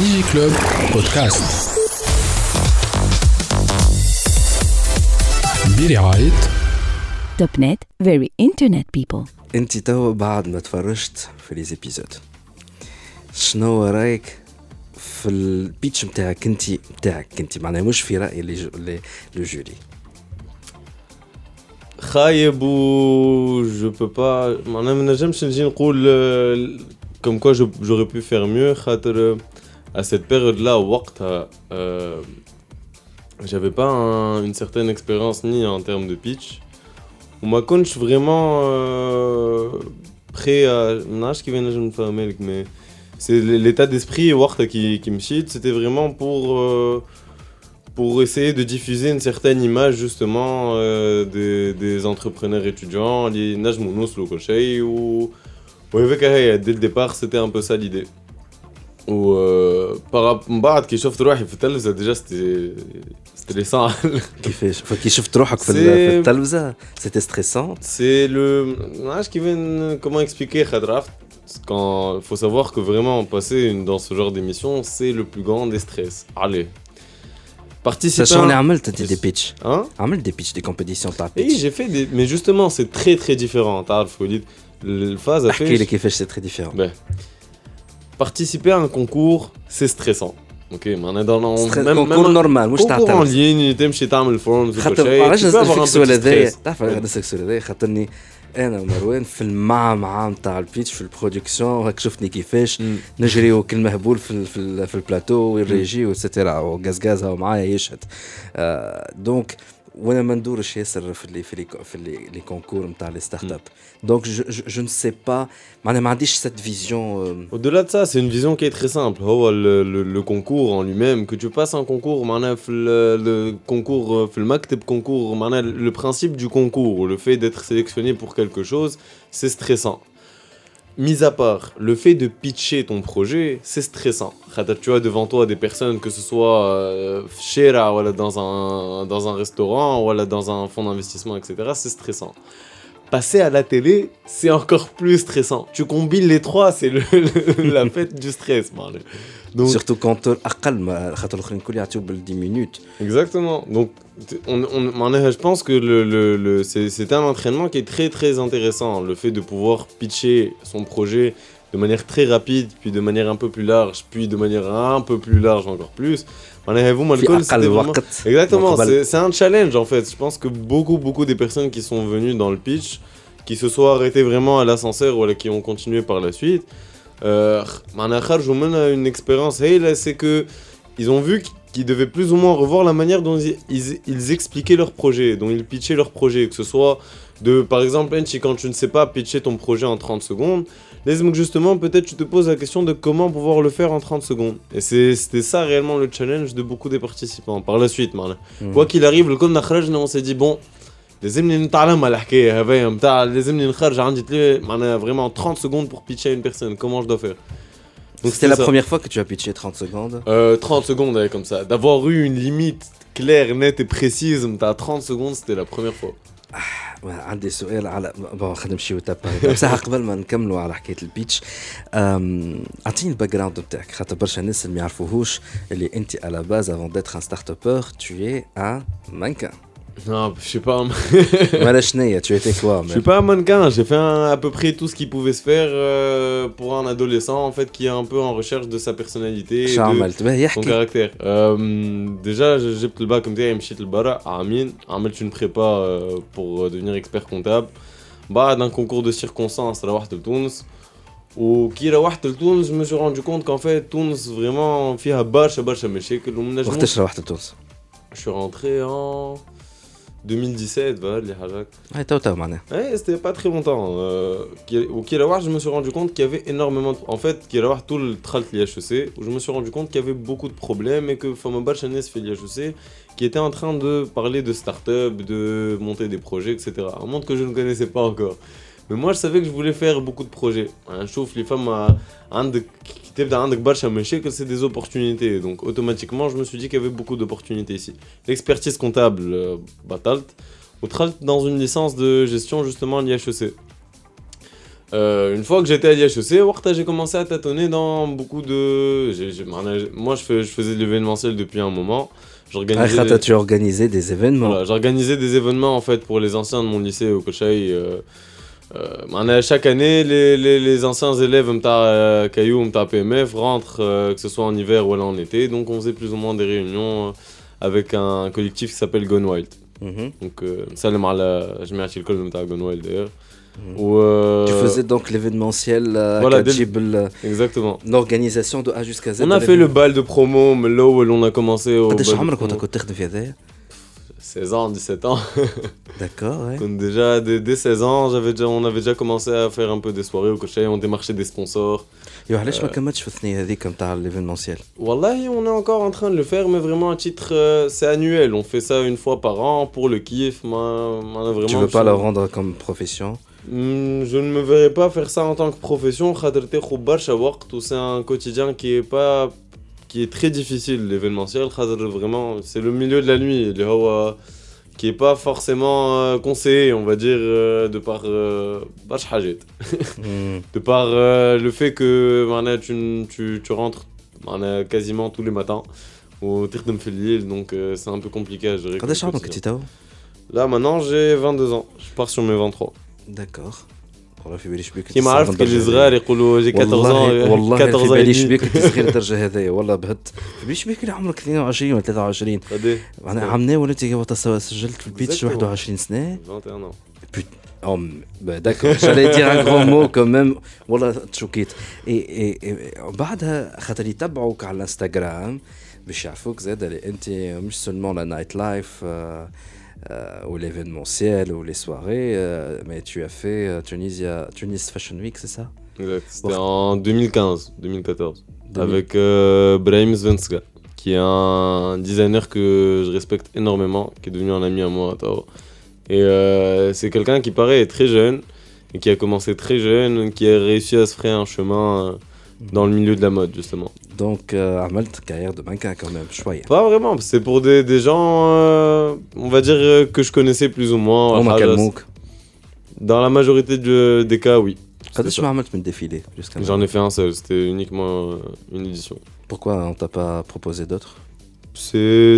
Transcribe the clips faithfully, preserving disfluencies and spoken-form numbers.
B-Club Podcast برعاية Topnet very internet people. انت تو بعد ما تفرجت في لي زيبيزود شنو رايك في البيتش متاعك انت متاعك انت معناها مش في راي لي لو جوري خايب و جو بو با معناها ما نجمش نجي نقول comme quoi j'aurais pu faire mieux خاطر à cette période là وقتها euh, j'avais pas un, une certaine expérience ni en termes de pitch ou ma كنتش vraiment euh, prêt à نعرفش كيفاش نجم نفهملك mais c'est l'état d'esprit وقتها qui qui me chite c'était vraiment pour euh, pour essayer de diffuser une certaine image justement euh, des des entrepreneurs étudiants les نجموا نوصلوا كل شيء ou وهيك هي dès le départ c'était un peu ça l'idée. و par من بعد كي شفت روحي في التلفزة ديجا ستريسون كيفاش فكي شفت روحك في التلفزة c'était stressant c'est le معاش كيفين comment expliquer خاطر quand faut savoir que vraiment passer une dans ce genre d'émission c'est le plus grand des stress allez participer sachant les عملت des pitch hein عملت des pitch des compétitions تاع pitch j'ai fait des mais justement c'est très très différent تعرف وليد الفاز احكيلي كيفاش سي تري ديفيرون باه participer à un concours c'est stressant OK معناها دانا concours normal واش تاع تاع لين تمشي تعمل فورمز وكل شيء علاش السكسوال هذايا تعرف هذا السكسوال هذايا خاطرني انا ومروان في المعمعه نتاع البيتش في البرودكسيون هاك شفتني كيفاش نجريو كل مهبول في في في البلاتو والريجي وسترا وغازغاز هو معايا يشهد دونك وانا ما ندورش ياسر في لي في لي لي كونكور نتاع لي ستارت اب دونك جو نو سي با معناها ما عنديش cette vision au-delà de ça c'est une vision qui est très simple هو le concours en lui-même que tu passes un concours معناها في le concours في المكتب concours معناها le principe du concours le fait d'être sélectionné pour quelque chose c'est stressant mis à part le fait de pitcher ton projet c'est stressant خاطر tu as devant toi des personnes que ce soit euh, chéra ou dans un dans un restaurant ou dans un fonds d'investissement etc c'est stressant passer à la télé c'est encore plus stressant tu combines les trois c'est le, le, la fête du stress man. Donc surtout quand اقل خاطر الاخرين كل يعطيو بال dix minutes exactement donc on on je pense que le le, le c'est, c'est un entraînement qui est très très intéressant le fait de pouvoir pitcher son projet de manière très rapide puis de manière un peu plus large puis de manière un peu plus large encore plus vraiment... exactement c'est, c'est un challenge en fait je pense que beaucoup beaucoup des personnes qui sont venues dans le pitch qui se sont arrêtées vraiment à l'ascenseur ou qui ont continué par la suite euh معناها خرجوا منها une expérience هايله c'est que ils ont vu qu'ils devaient plus ou moins revoir la manière dont ils, ils, ils expliquaient leur projet, dont ils pitchaient leur projet, que ce soit de, par exemple, quand tu ne sais pas pitcher ton projet en trente secondes, laisse-moi que justement, peut-être tu te poses la question de comment pouvoir le faire en trente secondes. Et c'est, c'était ça réellement le challenge de beaucoup des participants, par la suite. Mmh. Quoi qu'il arrive, le code d'Akhraj, on s'est dit, bon, لازمني نتعلم على الحكايه هذه نتاع لازمني نخرج عندي معناها vraiment trente secondes pour pitcher une personne comment je dois faire. Donc c'était la ça. Première fois que tu as pitché trente secondes euh, trente secondes ouais, comme ça d'avoir eu une limite claire nette et précise نتاع trente secondes c'était la première fois. عندي سؤال على بون خلينا نمشيو تبع بصح قبل ما نكملوا على حكايه البيتش اعطيني الباك جراوند نتاعك خاطر برشا ناس ما يعرفوهوش اللي انت على باز avant d'être un start-upper tu es un mannequin. Non, je sais pas. Malachnia, tu étais quoi, mais je suis pas un mannequin, j'ai fait un, à peu près tout ce qui pouvait se faire euh, pour un adolescent en fait qui est un peu en recherche de sa personnalité et de son caractère. Euh, déjà, j'ai pris le bac comme ça, مشيت لبرا عامين, عملت une prépa euh, pour devenir expert comptable. بعد un concours de circonstances, روحت لتونس. وكي روحت لتونس, je me suis rendu compte qu'en fait Tunis vraiment فيها برشا برشا مشاكل ومنجمش. وقتاش روحت لتونس؟ Je suis rentré en deux mille dix-sept, bah, les hajak. Ouais, t'as autant, mané. Ouais, c'était pas très longtemps. Euh, au Kirawar, je me suis rendu compte qu'il y avait énormément de... En fait, Kirawar, tout le tral de l'I H E C, où je me suis rendu compte qu'il y avait beaucoup de problèmes et que Famabar Chanes fait l'I H E C, qui était en train de parler de start-up, de monter des projets, et cetera. Un monde que je ne connaissais pas encore. Mais moi, je savais que je voulais faire beaucoup de projets. Je trouve que les femmes qui étaient dans Andek Barcha Meshek, c'est des opportunités. Donc, automatiquement, je me suis dit qu'il y avait beaucoup d'opportunités ici. L'expertise comptable, Batalt, on travaille dans une licence de gestion, justement, à l'I H E C. Euh, une fois que j'étais à l'I H E C, j'ai commencé à tâtonner dans beaucoup de... J'ai, j'ai... Moi, je, fais... je faisais de l'événementiel depuis un moment. J'organisais ah, des... tu organisais des événements. Voilà, j'organisais des événements, en fait, pour les anciens de mon lycée au Kochaï. Euh... Euh, chaque année, les, les, les anciens élèves de Caillou, de P M F rentrent, euh, que ce soit en hiver ou en été. Donc, on faisait plus ou moins des réunions euh, avec un collectif qui s'appelle Gone White. Mm-hmm. Donc, euh, salam ala, je m'appelle le Gone White d'ailleurs. Mmh. Où, euh... tu faisais donc l'événementiel euh, voilà, Kadjibl, exactement. L'organisation de A jusqu'à Z. On a fait le bal de promo, mais là où on a commencé au. Qu'est-ce que tu as seize ans, dix-sept ans. D'accord, ouais. Donc déjà, dès, dès seize ans, j'avais déjà, on avait déjà commencé à faire un peu des soirées au Cochet, on démarchait des sponsors. Et pourquoi tu n'as pas fait comme ça l'événementiel ? Wallahi, on est encore en train de le faire, mais vraiment à titre, euh, c'est annuel. On fait ça une fois par an pour le kiff. Moi, moi, vraiment, tu ne veux pas le rendre comme profession ? Mmh, je ne me verrais pas faire ça en tant que profession. C'est un quotidien qui est pas, qui est très difficile, l'événementiel. Vraiment, c'est le milieu de la nuit, qui est pas forcément conseillé, on va dire, de par euh, de par euh, le fait que tu, tu, tu rentres quasiment tous les matins au Tirtem Felil, donc c'est un peu compliqué à gérer. Là maintenant j'ai vingt-deux ans, je pars sur mes vingt-trois. D'accord. والله في بالي شبيك كيما عرفت اللي صغار يقولوا جي quatorze ans quatorze ans اللي شبيك تصغير درجه هذايا والله بهت في بالي شبيك اللي عمرك اثنين وعشرين ولا ثلاثة وعشرين انا عمني ولا تي سجلت في البيت شي واحد وعشرين سنة vingt et un ans ام داكور شالي دير ان غرو مو كوميم والله تشوكيت اي بعدها خاطر يتبعوك على الانستغرام باش يعرفوك زاد اللي انت مش سولمون لا نايت لايف Euh, ou l'événementiel ou les soirées, euh, mais tu as fait euh, Tunisia, Tunis Fashion Week, c'est ça ? Exact, c'était en deux mille quinze, deux mille quatorze, deux mille avec euh, Brahim Zvenska, qui est un designer que je respecte énormément, qui est devenu un ami à moi à Tao. Et euh, c'est quelqu'un qui paraît très jeune, et qui a commencé très jeune, qui a réussi à se frayer un chemin euh, dans le milieu de la mode, justement. Donc, euh, Amalt, carrière de mannequin quand même, choyé. Pas vraiment, c'est pour des, des gens, euh, on va dire, euh, que je connaissais plus ou moins. Oh, Makalmouk. Dans la majorité de, des cas, oui. Quand est-ce que Amalt me défilait jusqu'à j'en ai fait un seul, c'était uniquement euh, une édition. Pourquoi on t'a pas proposé d'autres ? C'est...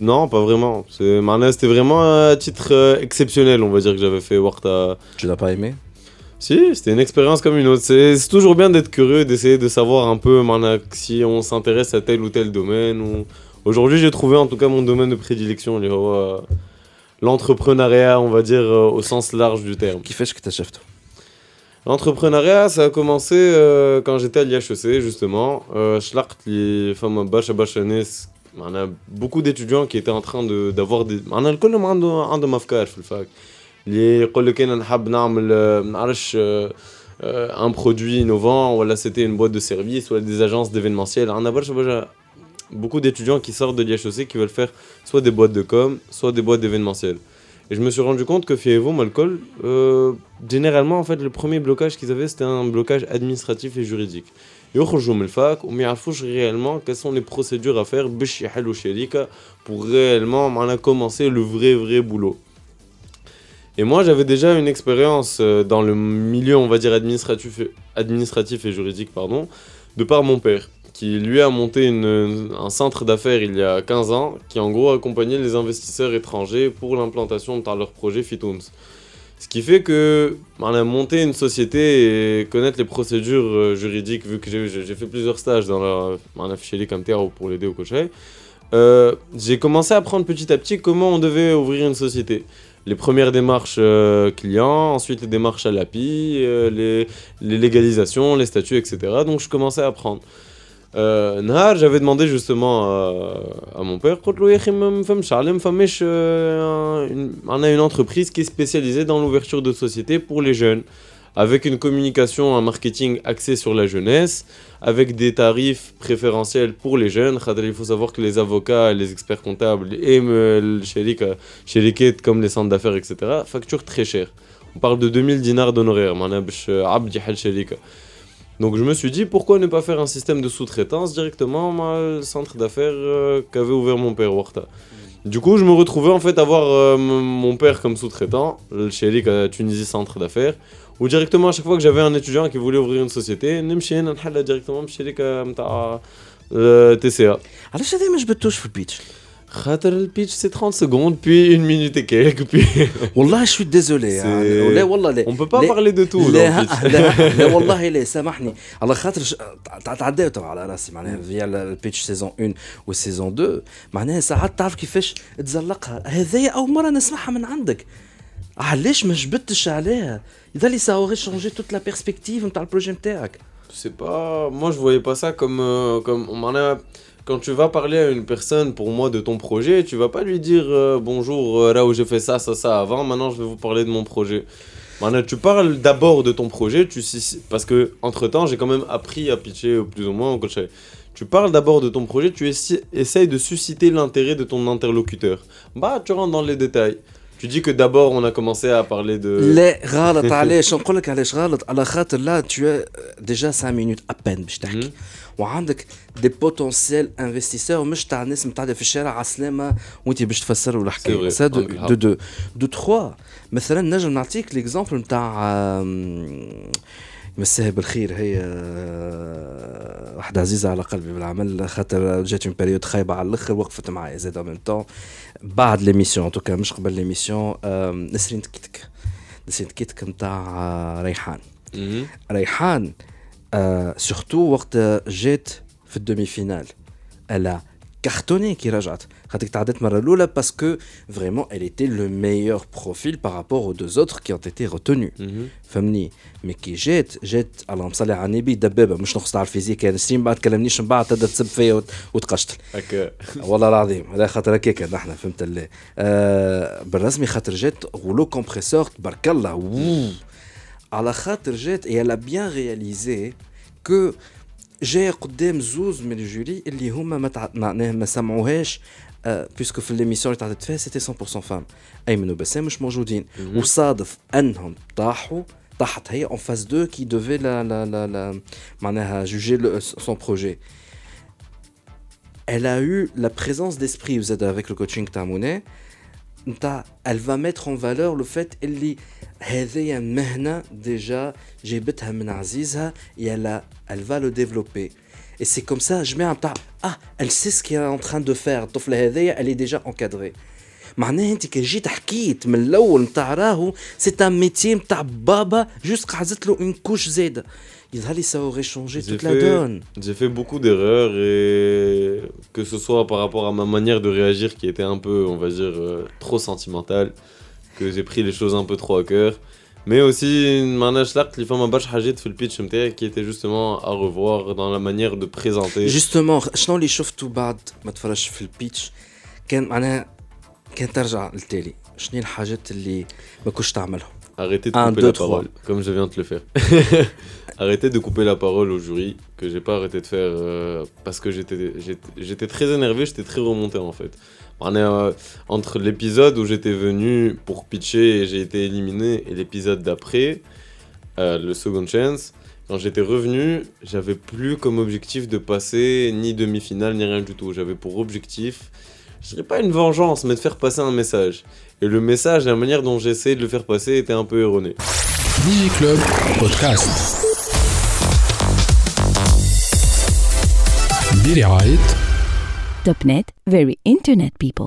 Non, pas vraiment. C'est... Marna, c'était vraiment à titre euh, exceptionnel, on va dire, que j'avais fait Warta. Tu l'as pas aimé ? Si, c'était une expérience comme une autre. C'est, c'est toujours bien d'être curieux et d'essayer de savoir un peu manak, si on s'intéresse à tel ou tel domaine. Ou... Aujourd'hui, j'ai trouvé en tout cas mon domaine de prédilection, les, euh, l'entrepreneuriat, on va dire, euh, au sens large du terme. Qui fait ce que tu achèves, toi ? L'entrepreneuriat, ça a commencé euh, quand j'étais à l'I H E C, justement. On a beaucoup d'étudiants qui étaient en train de, d'avoir des... On a le col de mafkar, le fac. اللي يقول لك انا نحب نعمل معرفش ان برودوي انوفون ولا سيتي اون بويت دو سيرفيس ولا دي اجانس ديفينمونسييل عندنا برشا برشا beaucoup d'étudiants qui sortent de l'I H E C qui veulent faire soit des boîtes de com soit des boîtes d'événementiel et je me suis rendu compte que Fievo Malcol euh, généralement en fait le premier blocage qu'ils avaient c'était un blocage administratif et juridique يخرجوا من الفاك وما يعرفوش réellement quelles sont les procédures à faire باش يحلوا شركه pour réellement معنا commencer le vrai vrai boulot. Et moi, j'avais déjà une expérience dans le milieu, on va dire, administratif, administratif et juridique, pardon, de par mon père, qui lui a monté une, un centre d'affaires il y a quinze ans, qui en gros accompagnait les investisseurs étrangers pour l'implantation de leur projet Fitouns. Ce qui fait que, on a monté une société et connaître les procédures juridiques, vu que j'ai, j'ai fait plusieurs stages dans la, on a fiché les camtères pour l'aider au cocher, euh, j'ai commencé à apprendre petit à petit comment on devait ouvrir une société. Les premières démarches euh, clients, ensuite les démarches à l'A P I, euh, les, les légalisations, les statuts, et cetera. Donc je commençais à apprendre. Euh, Nahar, j'avais demandé justement à, à mon père, on a une entreprise qui est spécialisée dans l'ouverture de sociétés pour les jeunes, avec une communication, un marketing axé sur la jeunesse, avec des tarifs préférentiels pour les jeunes. Il faut savoir que les avocats, les experts comptables et les shérikas, comme les centres d'affaires, et cetera, facturent très cher. On parle de deux mille dinars d'honoraires. Donc je me suis dit, pourquoi ne pas faire un système de sous-traitance directement au centre d'affaires qu'avait ouvert mon père Warta. Du coup, je me retrouvais en fait avoir euh, mon père comme sous-traitant, le shérika Tunisie centre d'affaires, و directement à chaque fois que j'avais un étudiant qui voulait ouvrir une société, نمشي هنا نحلها directement بالشركة متاع تي سي إيه. علاش هذا ما جبتوش في البيتش؟ خاطر البيتش سي trente secondes puis une minute et quelques puis والله شو ديزولي يعني. لا والله لا on peut pas parler de tout لا لا والله لا سامحني على خاطر تعديتوا على راسي معناها في البيتش سيزون واحد والسيزون اثنين معناها ساعات تعرف كيفاش تزلقها. هذه اول مره نسمعها من عندك، علاش ما جبتش عليها؟ اذا لي ساوري changer toute la perspective نتاع البروجي نتاعك. C'est pas moi je voyais pas ça comme euh, comme on a quand tu vas parler à une personne pour moi de ton projet, tu vas pas lui dire euh, bonjour euh, là où j'ai fait ça ça ça avant, maintenant je vais vous parler de mon projet. Maintenant tu parles d'abord de ton projet, tu parce que entre-temps, j'ai quand même appris à pitcher plus ou moins au coach. Tu parles d'abord de ton projet, tu ess- essayes de susciter l'intérêt de ton interlocuteur. Bah tu rentres dans les détails. Tu dis que d'abord on a commencé à parler de لا غلط علاش نقولك علاش غلط على خاطر لا tu as déjà cinq minutes à peine باش تحكي وعندك des potentiels investisseurs مش تاع الناس متعدى في الشارع على السلامه وانت باش تفسر ولا حكايه سا دو دو دو دو trois. مثلا نجم نعطيك ليكزامبل نتاع مساها بالخير، هي واحدة عزيزة على قلبي بالعمل خاطر جات اون بيريود خايبة على الاخر وقفت معايا زاد ميم طون بعد ليميسيون توكا مش قبل ليميسيون. نسرين تكيتك نسرين تكيتك نتاع ريحان ريحان سورتو وقت جات في الدومي فينال الا cartonné qui rajate. Khatik ta'adet marra loula parce que vraiment elle était le meilleur profil par rapport aux deux autres qui ont été retenus. Famni mais qui jette jette Allahum salli ala nabi dababa مش نقص تاع الفيزيك يعني سنين بعد كلمنيش من بعد تبدا تسب فيا وتقشطل. والله العظيم هذا خاطر هكاك نحنا فهمت اللي بالرسمي خاطر جات غولو كومبريسور تبارك الله على خاطر جات et elle a bien réalisé que جاي قدام زوز من الجوري اللي هما ما تع... معناها ما سمعوهاش آه، بيسكو في الليميسيون اللي تعدت فيها سيتي مية بالمية فام أيمن وبسام مش موجودين mm-hmm. وصادف أنهم طاحوا طاحت هي en face deux qui devait la la la la معناها juger le, son projet. Elle a eu la présence d'esprit vous êtes avec le coaching تاع موناي نتاع elle va mettre en valeur le fait اللي هذه مهنة déjà جابتها من عزيزها يلا elle va le développer et c'est comme ça je mets un tas ah elle sait ce qu'elle est en train de faire الطفلة هذه elle est déjà encadrée. معناها انت كي جيت حكيت من الاول نتاع راهو c'est un métier نتاع بابا juste قعدت له une couche زايده يظهر لي ça aurait changé toute la donne. J'ai fait beaucoup d'erreurs et que ce soit par rapport à ma manière de réagir qui était un peu on va dire euh, trop sentimentale, que j'ai pris les choses un peu trop à cœur, mais aussi معناش لقت لي فما برشا حاجات في البيتش نتاعي qui était justement à revoir dans la manière de présenter. Justement شنو اللي شفتو بعد ما تفرجت في البيتش كان معناها كان ترجع للتالي شنو الحاجات اللي ما كنتش تعملهم. Arrêtez de couper un, deux, la parole, trois. Comme je viens de le faire. Arrêtez de couper la parole au jury, que j'ai pas arrêté de faire euh, parce que j'étais, j'étais, j'étais très énervé, j'étais très remonté en fait. On est euh, entre l'épisode où j'étais venu pour pitcher et j'ai été éliminé et l'épisode d'après, euh, le second chance, quand j'étais revenu, j'avais plus comme objectif de passer ni demi-finale ni rien du tout. J'avais pour objectif, je dirais pas une vengeance, mais de faire passer un message. Et le message, la manière dont j'essayais de le faire passer était un peu erronée. B-Club Podcast. B-Ri-Aid. Topnet, very internet people.